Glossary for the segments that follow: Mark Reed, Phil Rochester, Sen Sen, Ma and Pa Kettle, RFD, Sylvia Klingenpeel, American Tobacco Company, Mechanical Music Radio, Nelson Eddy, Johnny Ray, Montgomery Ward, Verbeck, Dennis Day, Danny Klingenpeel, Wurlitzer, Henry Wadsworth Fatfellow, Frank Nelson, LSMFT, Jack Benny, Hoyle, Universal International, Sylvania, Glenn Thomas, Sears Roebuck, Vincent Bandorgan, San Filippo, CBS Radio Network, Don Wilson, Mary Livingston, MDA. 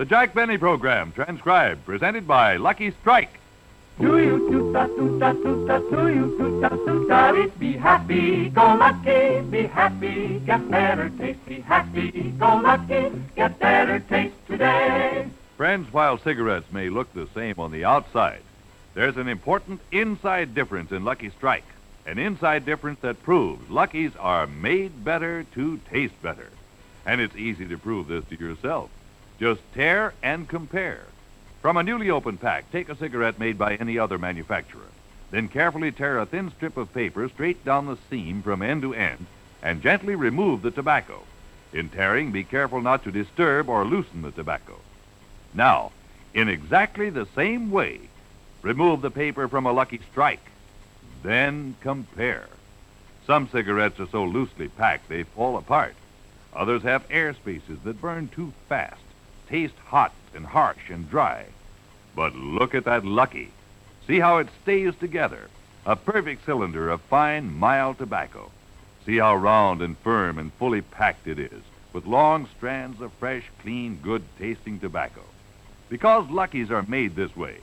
The Jack Benny Program, transcribed, presented by Lucky Strike. Do you toot-ta-toot-ta-toot-ta, do you toot-ta-toot-ta, it's be happy, go lucky, be happy, get better taste, be happy, go lucky, get better taste today. Friends, while cigarettes may look the same on the outside, there's an important inside difference in Lucky Strike, an inside difference that proves Luckies are made better to taste better. And it's easy to prove this to yourself. Just tear and compare. From a newly opened pack, take a cigarette made by any other manufacturer. Then carefully tear a thin strip of paper straight down the seam from end to end and gently remove the tobacco. In tearing, be careful not to disturb or loosen the tobacco. Now, in exactly the same way, remove the paper from a Lucky Strike. Then compare. Some cigarettes are so loosely packed they fall apart. Others have air spaces that burn too fast, taste hot and harsh and dry. But look at that Lucky. See how it stays together, a perfect cylinder of fine, mild tobacco. See how round and firm and fully packed it is, with long strands of fresh, clean, good-tasting tobacco. Because Luckies are made this way,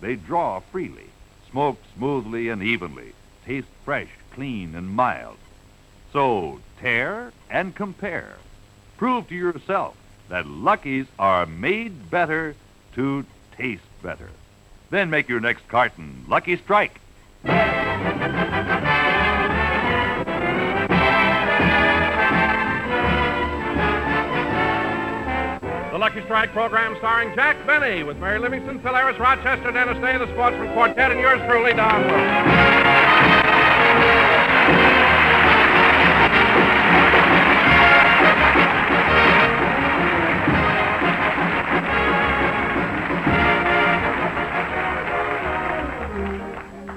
they draw freely, smoke smoothly and evenly, taste fresh, clean, and mild. So tear and compare. Prove to yourself that Luckies are made better to taste better. Then make your next carton Lucky Strike. The Lucky Strike program starring Jack Benny with Mary Livingston, Phil Rochester, Dennis Day, the Sportsman Quartet, and yours truly, Don Wilson.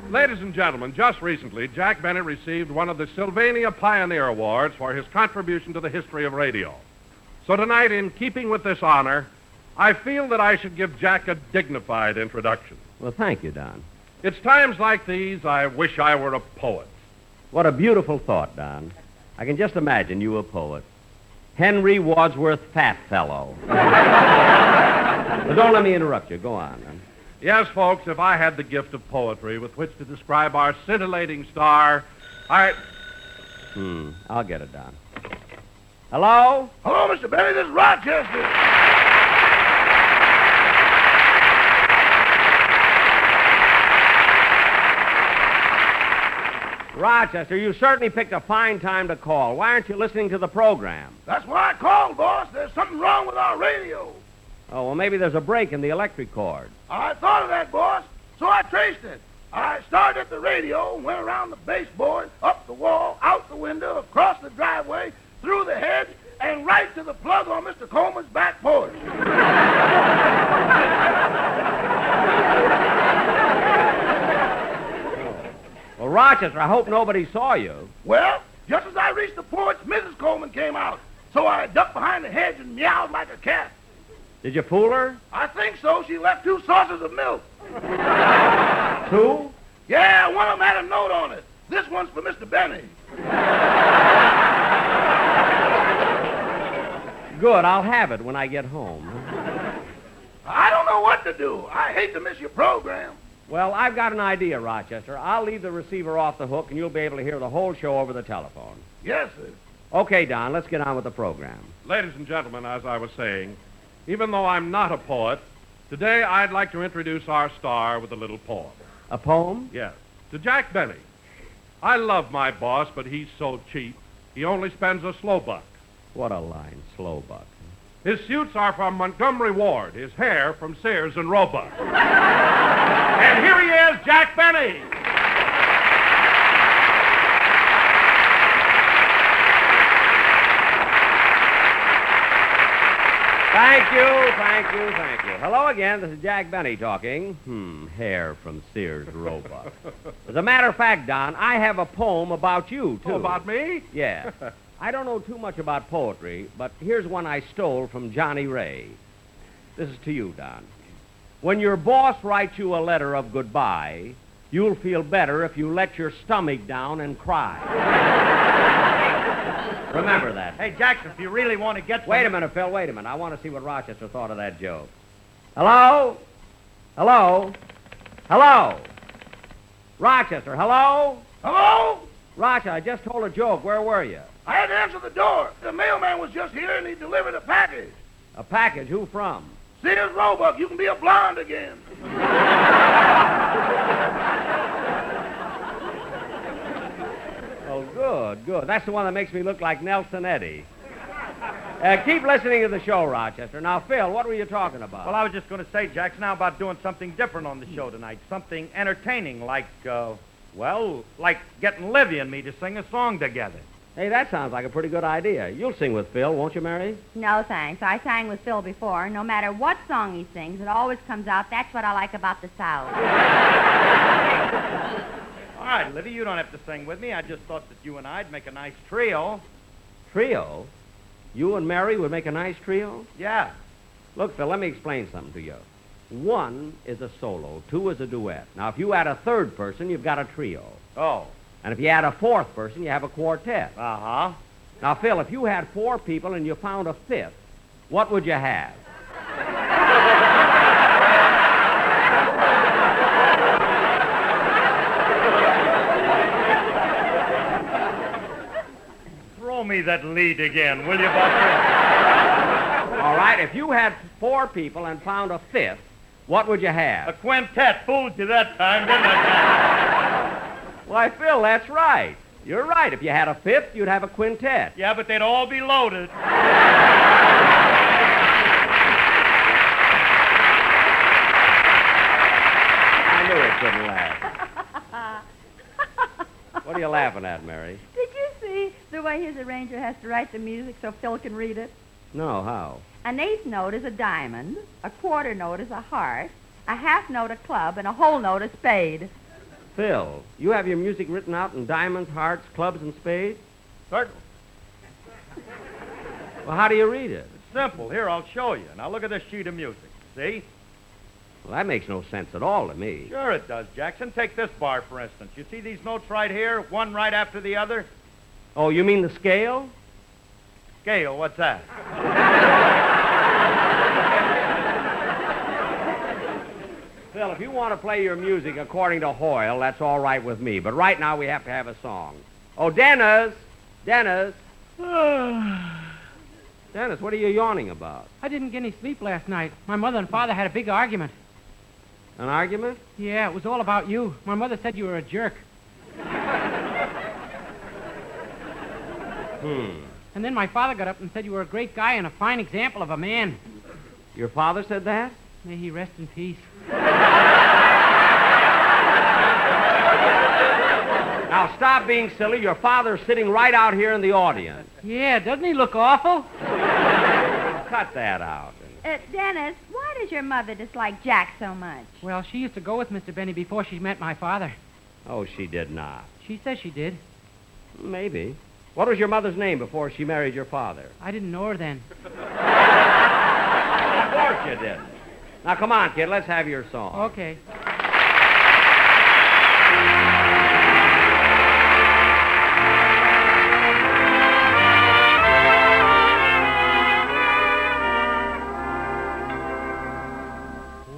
Ladies and gentlemen, just recently, Jack Benny received one of the Sylvania Pioneer Awards for his contribution to the history of radio. So tonight, in keeping with this honor, I feel that I should give Jack a dignified introduction. Well, thank you, Don. It's times like these I wish I were a poet. What a beautiful thought, Don. I can just imagine you a poet. Henry Wadsworth Fatfellow. Well, don't let me interrupt you. Go on, Don. Yes, folks, if I had the gift of poetry with which to describe our scintillating star, I... I'll get it, Don. Hello? Hello, Mr. Benny, this is Rochester. Rochester, you certainly picked a fine time to call. Why aren't you listening to the program? That's why I called, boss. There's something wrong with our radio. Oh, well, maybe there's a break in the electric cord. I thought of that, boss, so I traced it. I started at the radio, went around the baseboard, up the wall, out the window, across the driveway, through the hedge, and right to the plug on Mr. Coleman's back porch. Well, Rochester, I hope nobody saw you. Well, just as I reached the porch, Mrs. Coleman came out, so I ducked behind the hedge and meowed like a cat. Did you fool her? I think so. She left 2 saucers of milk. 2? Yeah, one of them had a note on it. This one's for Mr. Benny. Good. I'll have it when I get home. I don't know what to do. I hate to miss your program. Well, I've got an idea, Rochester. I'll leave the receiver off the hook, and you'll be able to hear the whole show over the telephone. Yes, sir. Okay, Don, let's get on with the program. Ladies and gentlemen, as I was saying, even though I'm not a poet, today I'd like to introduce our star with a little poem. A poem? Yes. To Jack Benny. I love my boss, but he's so cheap. He only spends a Sloebuck. What a line, Sloebuck. His suits are from Montgomery Ward. His hair from Sears and Roebuck. And here he is, Jack Benny. Thank you. Hello again, this is Jack Benny talking. Hair from Sears Roebuck. As a matter of fact, Don, I have a poem about you, too. Oh, about me? Yeah. I don't know too much about poetry, but here's one I stole from Johnny Ray. This is to you, Don. When your boss writes you a letter of goodbye, you'll feel better if you let your stomach down and cry. Remember that. Hey, Jackson, if you really want to get... Wait a minute, Phil, wait a minute. I want to see what Rochester thought of that joke. Hello? Hello? Hello? Rochester, hello? Hello? Rochester, I just told a joke. Where were you? I had to answer the door. The mailman was just here, and he delivered a package. A package? Who from? Sears Roebuck. You can be a blonde again. Oh, good, good. That's the one that makes me look like Nelson Eddy. Keep listening to the show, Rochester. Now, Phil, what were you talking about? Well, I was just going to say, Jackson, now about doing something different on the show tonight. Something entertaining, like, like getting Livy and me to sing a song together. Hey, that sounds like a pretty good idea. You'll sing with Phil, won't you, Mary? No, thanks. I sang with Phil before. No matter what song he sings, it always comes out. That's what I like about the South. All right, Livy, you don't have to sing with me. I just thought that you and I'd make a nice trio. Trio? You and Mary would make a nice trio? Yeah. Look, Phil, let me explain something to you. One is a solo, two is a duet. Now, if you add a third person, you've got a trio. Oh. And if you add a fourth person, you have a quartet. Uh-huh. Now, Phil, if you had four people and you found a fifth, what would you have? Me that lead again, will you, Buster? All right, if you had four people and found a fifth, what would you have? A quintet. Fooled you that time, didn't I? Why, Phil, that's right. You're right. If you had a fifth, you'd have a quintet. Yeah, but they'd all be loaded. I knew it couldn't laugh. What are you laughing at, Mary? The way his arranger has to write the music so Phil can read it? No, how? An eighth note is a diamond, a quarter note is a heart, a half note a club, and a whole note a spade. Phil, you have your music written out in diamonds, hearts, clubs, and spades? Certainly. Well, how do you read it? It's simple. Here, I'll show you. Now, look at this sheet of music. See? Well, that makes no sense at all to me. Sure it does, Jackson. Take this bar, for instance. You see these notes right here, one right after the other? Oh, you mean the scale? Scale, what's that? Phil, if you want to play your music according to Hoyle, that's all right with me. But right now we have to have a song. Oh, Dennis! Dennis! Dennis, what are you yawning about? I didn't get any sleep last night. My mother and father had a big argument. An argument? Yeah, it was all about you. My mother said you were a jerk. And then my father got up and said you were a great guy and a fine example of a man. Your father said that? May he rest in peace. Now, stop being silly. Your father's sitting right out here in the audience. Yeah, doesn't he look awful? Cut that out. Dennis, why does your mother dislike Jack so much? Well, she used to go with Mr. Benny before she met my father. Oh, she did not. She says she did. Maybe. What was your mother's name before she married your father? I didn't know her then. Of course you did. Now, come on, kid. Let's have your song. Okay.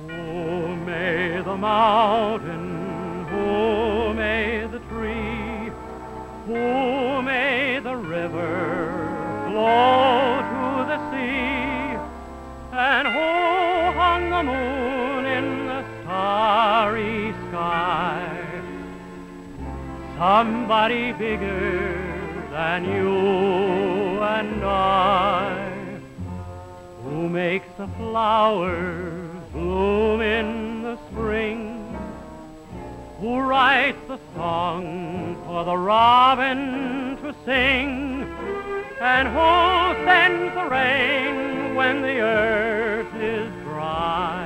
Oh, may the mountain, oh, may the tree, oh, may the river flow to the sea, and oh, hung the moon in the starry sky. Somebody bigger than you and I, who makes the flowers bloom in the spring, who writes the song for the robin to sing, and who sends the rain when the earth is dry.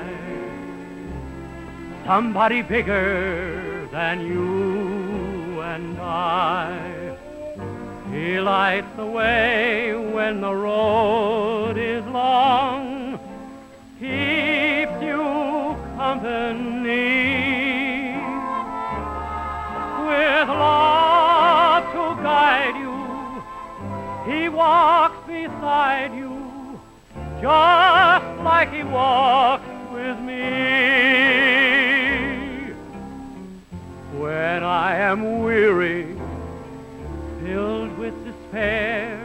Somebody bigger than you and I. He lights the way when the road is long, keeps you company with love to guide you walk with me when I am weary, filled with despair.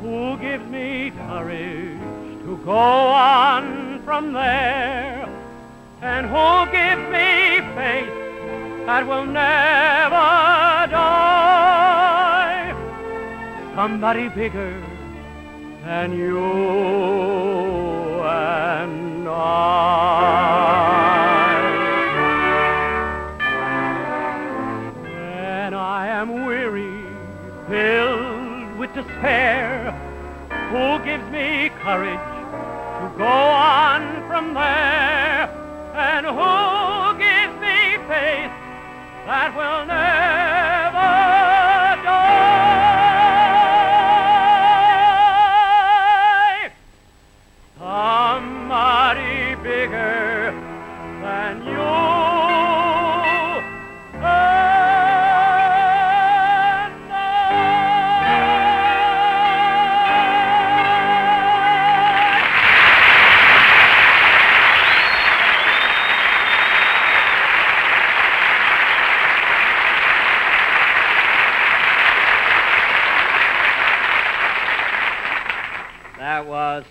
Who gives me courage to go on from there? And who gives me faith that will never die? Somebody bigger than you and I. When I am weary, filled with despair, who gives me courage to go on from there? And who gives me faith that will never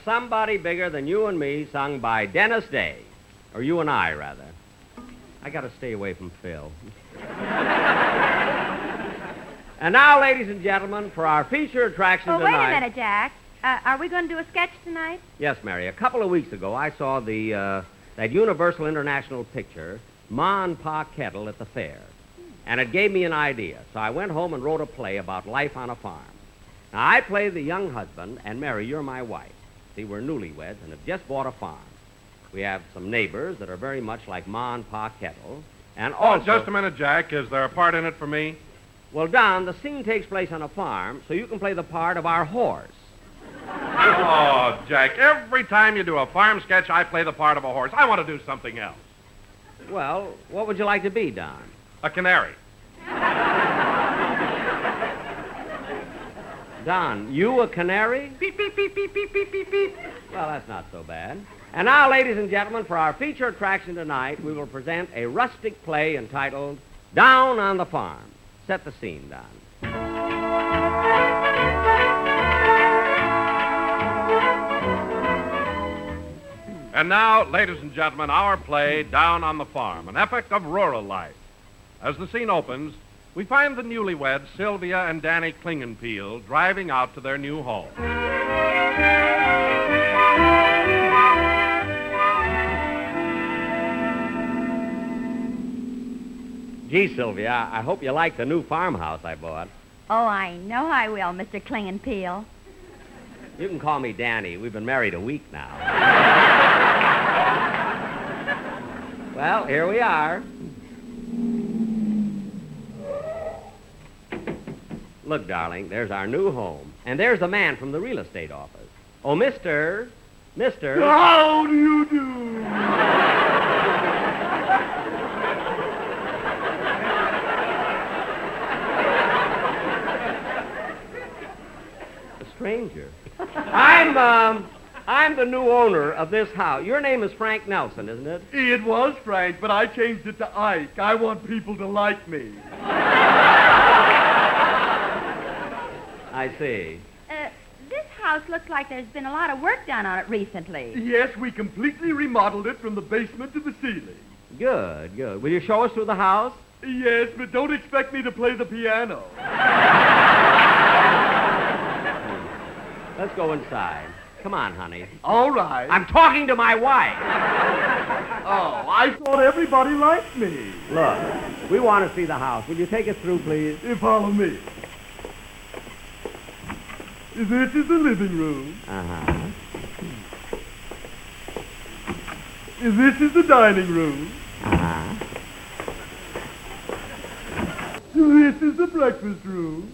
Somebody Bigger Than You and Me, sung by Dennis Day. Or You and I, rather. I got to stay away from Phil. And now, ladies and gentlemen, for our feature attraction tonight... Wait a minute, Jack. Are we going to do a sketch tonight? Yes, Mary. A couple of weeks ago, I saw the that Universal International picture, Ma and Pa Kettle, at the fair. And it gave me an idea. So I went home and wrote a play about life on a farm. Now, I play the young husband, and Mary, you're my wife. See, we're newlyweds and have just bought a farm. We have some neighbors that are very much like Ma and Pa Kettle, and also... Oh, just a minute, Jack. Is there a part in it for me? Well, Don, the scene takes place on a farm, so you can play the part of our horse. Oh, Jack, every time you do a farm sketch, I play the part of a horse. I want to do something else. Well, what would you like to be, Don? A canary. Don, you a canary? Beep, beep, beep, beep, beep, beep, beep, beep. Well, that's not so bad. And now, ladies and gentlemen, for our feature attraction tonight, we will present a rustic play entitled Down on the Farm. Set the scene, Don. And now, ladies and gentlemen, our play Down on the Farm, an epic of rural life. As the scene opens, we find the newlyweds, Sylvia and Danny Klingenpeel, driving out to their new home. Gee, Sylvia, I hope you like the new farmhouse I bought. Oh, I know I will, Mr. Klingenpeel. You can call me Danny. We've been married a week now. Well, here we are. Look, darling, there's our new home. And there's the man from the real estate office. Oh, Mister... How do you do? A stranger. I'm the new owner of this house. Your name is Frank Nelson, isn't it? It was Frank, but I changed it to Ike. I want people to like me. I see. This house looks like there's been a lot of work done on it recently. Yes, we completely remodeled it from the basement to the ceiling. Good, good. Will you show us through the house? Yes, but don't expect me to play the piano. Let's go inside. Come on, honey. All right. I'm talking to my wife. Oh, I thought everybody liked me. Look, we want to see the house. Will you take us through, please? Follow me. This is the living room. Uh-huh. This is the dining room. Uh-huh. This is the breakfast room.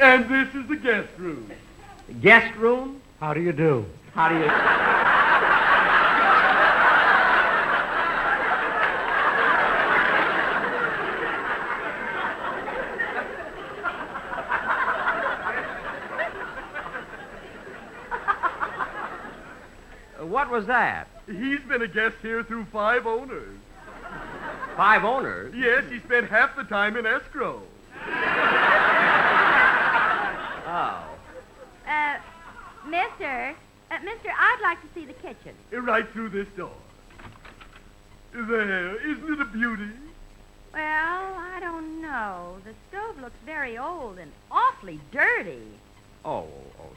And this is the guest room. Guest room? How do you do? How do you... What was that? He's been a guest here through 5 owners. 5 owners? Yes, he spent half the time in escrow. Oh. Mister, I'd like to see the kitchen. Right through this door. There, isn't it a beauty? Well, I don't know. The stove looks very old and awfully dirty. Oh,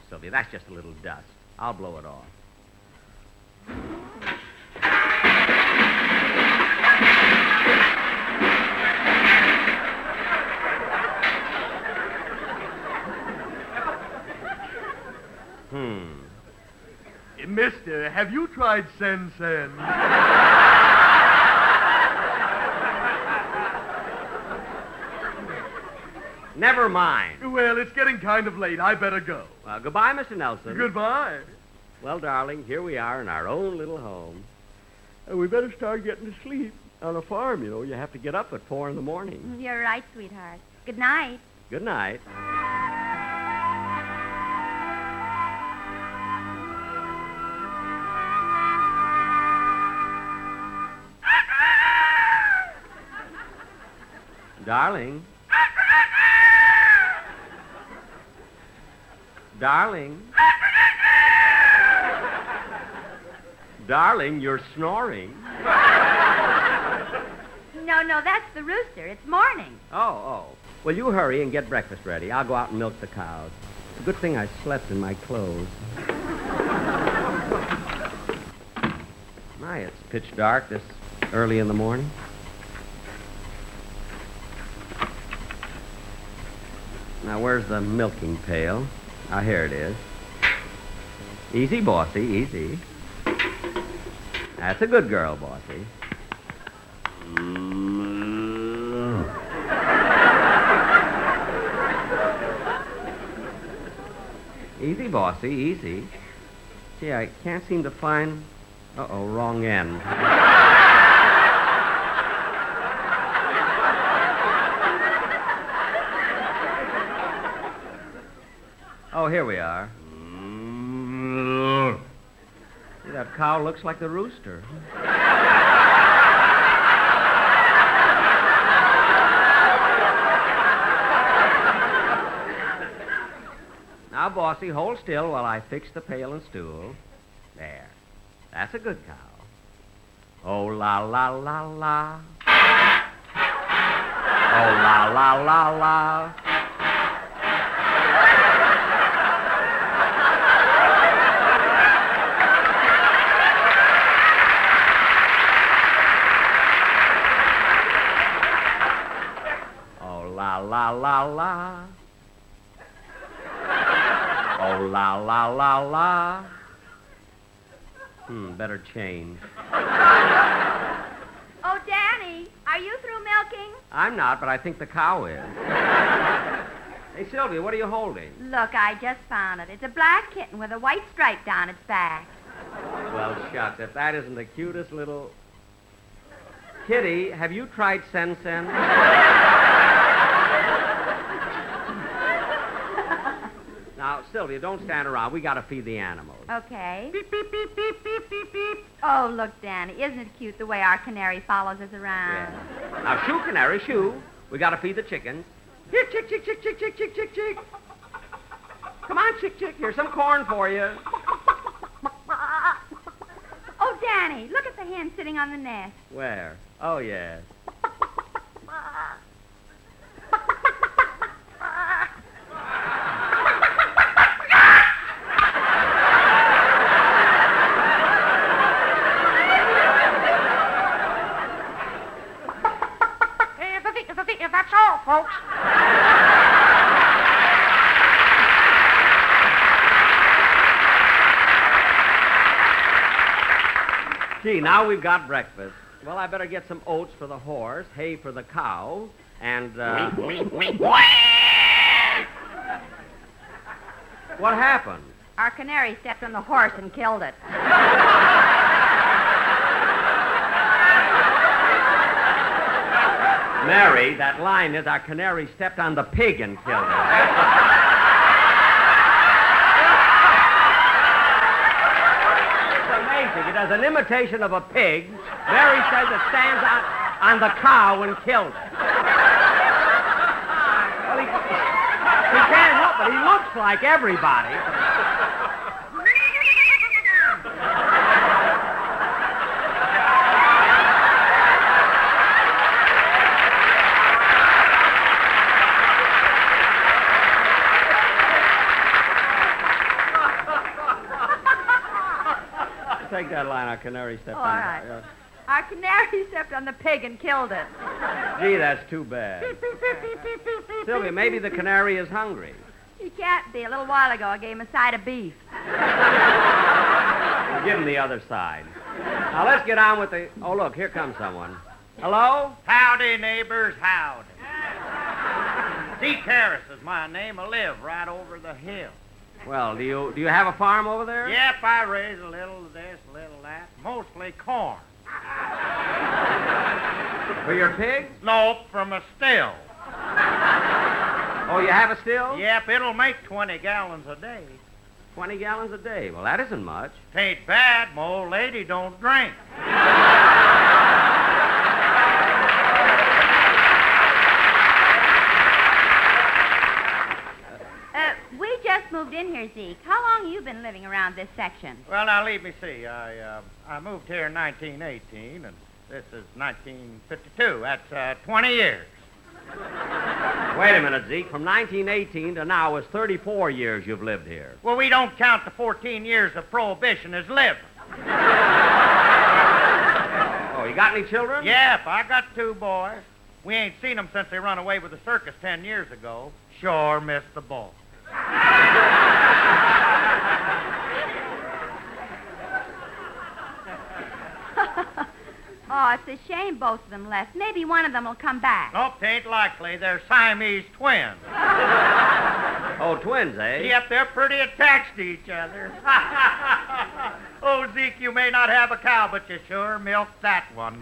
Sylvia, that's just a little dust. I'll blow it off. Mister, have you tried Sen Sen? Never mind. Well, it's getting kind of late. I better go. Goodbye, Mr. Nelson. Goodbye. Well, darling, here we are in our own little home. We better start getting to sleep. On a farm, you know, you have to get up at 4 a.m. You're right, sweetheart. Good night. Good night. Darling. Darling. Darling, you're snoring. No, that's the rooster. It's morning. Oh. Well, you hurry and get breakfast ready. I'll go out and milk the cows. It's a good thing I slept in my clothes. My, it's pitch dark this early in the morning. Now, where's the milking pail? Ah, here it is. Easy, Bossy, easy. That's a good girl, Bossy. Mm-hmm. Easy, Bossy, easy. Gee, I can't seem to find... Uh-oh, wrong end. Oh, here we are. See, that cow looks like the rooster. Now, Bossy, hold still while I fix the pail and stool. There. That's a good cow. Oh, la, la, la, la. Oh, la, la, la, la. La, la, la. Oh, la, la, la, la. Better change. Oh, Danny, are you through milking? I'm not, but I think the cow is. Hey, Sylvia, what are you holding? Look, I just found it. It's a black kitten with a white stripe down its back. Well, shucks, if that isn't the cutest little... Kitty, have you tried Sen Sen? Now, Sylvia, don't stand around. We got to feed the animals. Okay. Beep, beep, beep, beep, beep, beep, beep. Oh, look, Danny, isn't it cute the way our canary follows us around? Yeah. Now, shoo, canary, shoo. We got to feed the chickens. Here, chick, chick, chick, chick, chick, chick, chick, chick. Come on, chick, chick. Here's some corn for you. Oh, Danny, look at the hen sitting on the nest. Where? Oh, yes. Folks. Gee, now we've got breakfast. Well, I better get some oats for the horse, hay for the cow, and, What happened? Our canary stepped on the horse and killed it. Mary, that line is our canary stepped on the pig and killed it. It's amazing as an imitation of a pig, Mary says it stands out on the cow when killed. Well, he can't help it. He looks like everybody. Take that line. Our canary stepped on it. All right. Yes. Our canary stepped on the pig and killed it. Gee, that's too bad. Sylvia, maybe the canary is hungry. He can't be. A little while ago, I gave him a side of beef. Give him the other side. Now, let's get on with the... Oh, look, here comes someone. Hello? Howdy, neighbors, howdy. D. Harris is my name. I live right over the hill. Well, do you have a farm over there? Yep, I raise a little of this, a little of that. Mostly corn. For your pigs? Nope, from a still. Oh, you have a still? Yep, it'll make 20 gallons a day. 20 gallons a day? Well, that isn't much. Tain't bad. My old lady don't drink. Moved in here, Zeke. How long you been living around this section? Well, now, let me see. I moved here in 1918, and this is 1952. That's 20 years. Wait a minute, Zeke. From 1918 to now is 34 years you've lived here. Well, we don't count the 14 years of Prohibition as living. Oh, you got any children? Yep, I got 2 boys. We ain't seen them since they run away with the circus 10 years ago. Sure missed the ball. Oh, it's a shame both of them left. Maybe one of them will come back. Nope, ain't likely. They're Siamese twins. Oh, twins, eh? Yep, they're pretty attached to each other. Oh, Zeke, you may not have a cow, but you sure milked that one.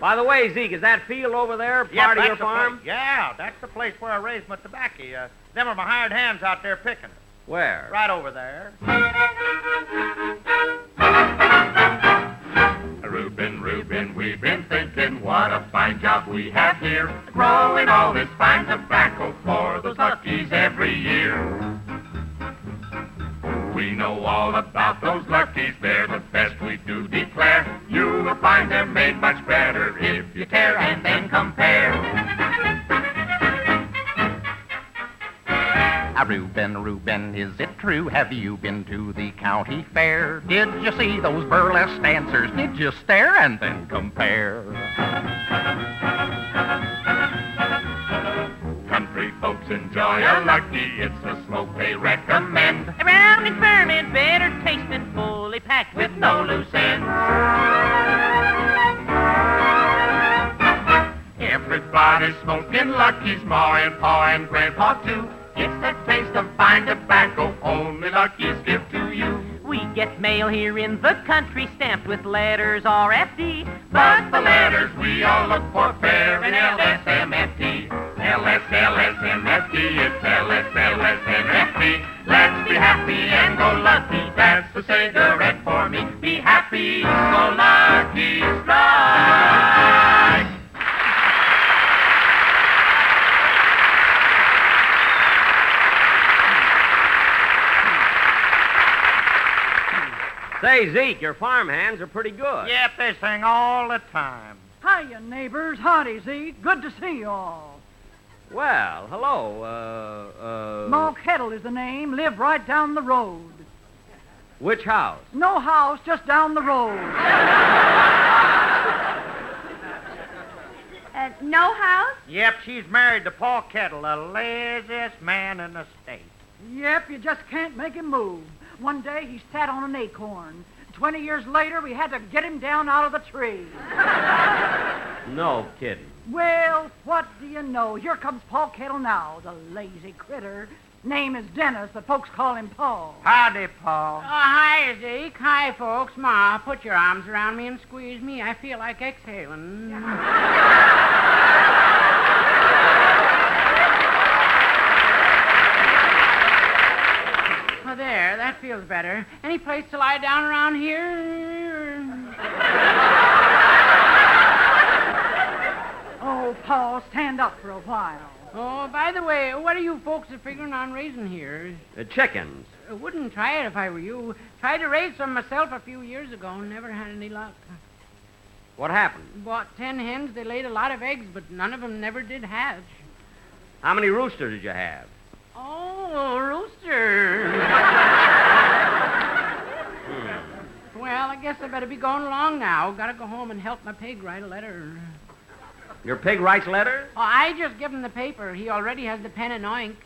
By the way, Zeke, is that field over there part of your farm? Yeah, that's the place where I raise my tobacco. Them are my hired hands out there picking it. Where? Right over there. Reuben, we've been thinking what a fine job we have here, growing all this fine tobacco for those luckies every year. We know all about those luckies, they're the best we do declare. You will find them made much better if you care and then compare. Reuben, Reuben, is it true? Have you been to the county fair? Did you see those burlesque dancers? Did you stare and then compare? Country folks enjoy a lucky, it's a smoke they recommend. Round and firm and better tasting, fully packed with no loose ends. Everybody's smoking luckies, Ma and Pa and Grandpa too. It's the taste of fine tobacco only Lucky's give to you. We get mail here in the country stamped with letters RFD. But the letters we all look for fair in LSMFT. LSLSMFT, it's LSLSMFT. Let's be happy and go lucky, that's the cigarette for me. Be happy, go lucky, strike. Say, Zeke, your farmhands are pretty good. Yep, they sing all the time. Hiya, neighbors. Howdy, Zeke. Good to see you all. Well, hello, Ma Kettle is the name. Live right down the road. Which house? No house, just down the road. No house? Yep, she's married to Pa Kettle, the laziest man in the state. Yep, you just can't make him move. One day, he sat on an acorn. 20 years later, we had to get him down out of the tree. No kidding. Well, what do you know? Here comes Pa Kettle now, the lazy critter. Name is Dennis, but folks call him Paul. Howdy, Paul. Oh, hi, Zeke. Hi, folks. Ma, put your arms around me and squeeze me. I feel like exhaling. There, that's feels better. Any place to lie down around here? Oh, Paul, stand up for a while. Oh, by the way, what are you folks figuring on raising here? Chickens. I wouldn't try it if I were you. Tried to raise some myself a few years ago and never had any luck. What happened? Bought 10 hens. They laid a lot of eggs, but none of them never did hatch. How many roosters did you have? Oh, roosters. Well, I guess I better be going along now. Gotta go home and help my pig write a letter. Your pig writes letters? Oh, I just give him the paper. He already has the pen and ink.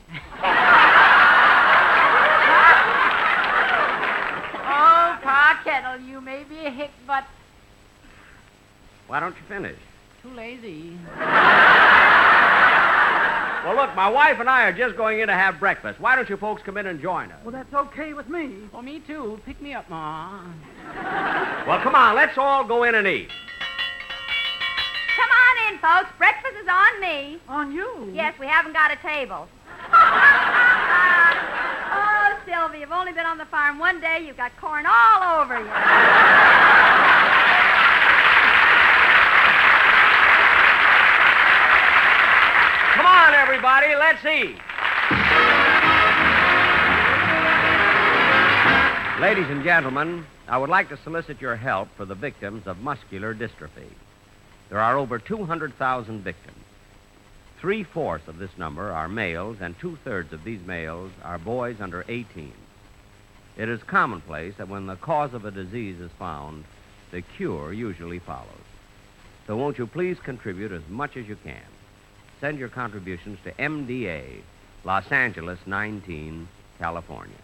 Oh, Pa Kettle, you may be a hick, but... Why don't you finish? Too lazy. Well, look, my wife and I are just going in to have breakfast. Why don't you folks come in and join us? Well, that's okay with me. Well, me too. Pick me up, Ma. Well, come on. Let's all go in and eat. Come on in, folks. Breakfast is on me. On you? Yes, we haven't got a table. Oh, Sylvia, you've only been on the farm one day. You've got corn all over you. Come on, everybody, let's eat. Ladies and gentlemen, I would like to solicit your help for the victims of muscular dystrophy. There are over 200,000 victims. 3/4 of this number are males, and 2/3 of these males are boys under 18. It is commonplace that when the cause of a disease is found, the cure usually follows. So won't you please contribute as much as you can. Send your contributions to MDA, Los Angeles 19, California.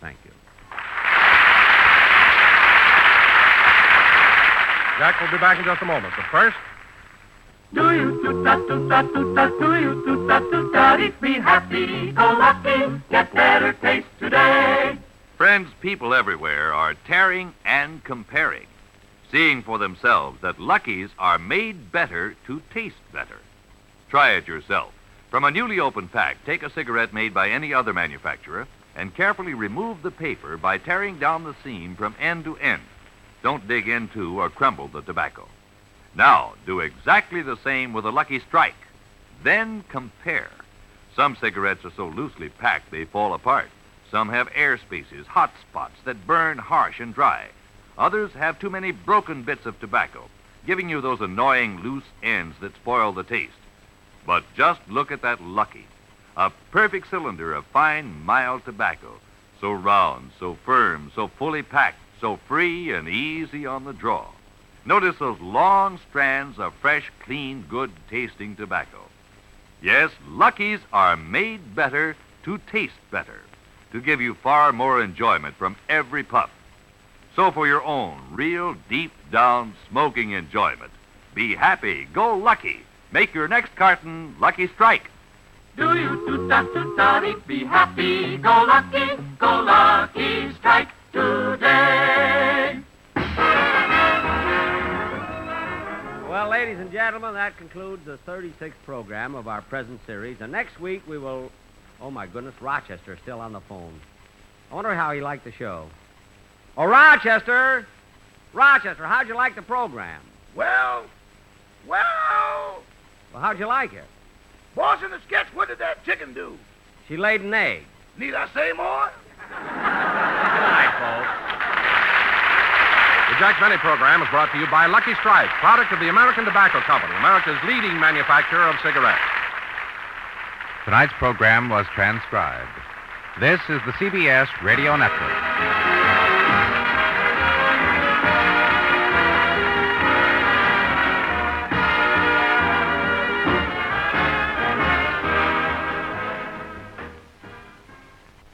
Thank you. Jack will be back in just a moment, but first... Do you do-da-do-da-do-da, do you do-da-do-da, be happy, go lucky, get better taste today. Friends, people everywhere are tearing and comparing, seeing for themselves that Luckies are made better to taste better. Try it yourself. From a newly opened pack, take a cigarette made by any other manufacturer and carefully remove the paper by tearing down the seam from end to end. Don't dig into or crumble the tobacco. Now, do exactly the same with a Lucky Strike. Then compare. Some cigarettes are so loosely packed they fall apart. Some have air spaces, hot spots that burn harsh and dry. Others have too many broken bits of tobacco, giving you those annoying loose ends that spoil the taste. But just look at that Lucky, a perfect cylinder of fine, mild tobacco, so round, so firm, so fully packed, so free and easy on the draw. Notice those long strands of fresh, clean, good-tasting tobacco. Yes, Luckies are made better to taste better, to give you far more enjoyment from every puff. So for your own real, deep-down smoking enjoyment, be happy, go Lucky. Make your next carton Lucky Strike. Do you do-da-do-da-dee, be happy, go Lucky Strike today. Well, ladies and gentlemen, that concludes the 36th program of our present series. And next week we will... Oh, my goodness, Rochester's still on the phone. I wonder how he liked the show. Oh, Rochester! Rochester, how'd you like the program? Well, how'd you like it? Boss, in the sketch, what did that chicken do? She laid an egg. Need I say more? Good night, folks. The Jack Benny program is brought to you by Lucky Strike, product of the American Tobacco Company, America's leading manufacturer of cigarettes. Tonight's program was transcribed. This is the CBS Radio Network.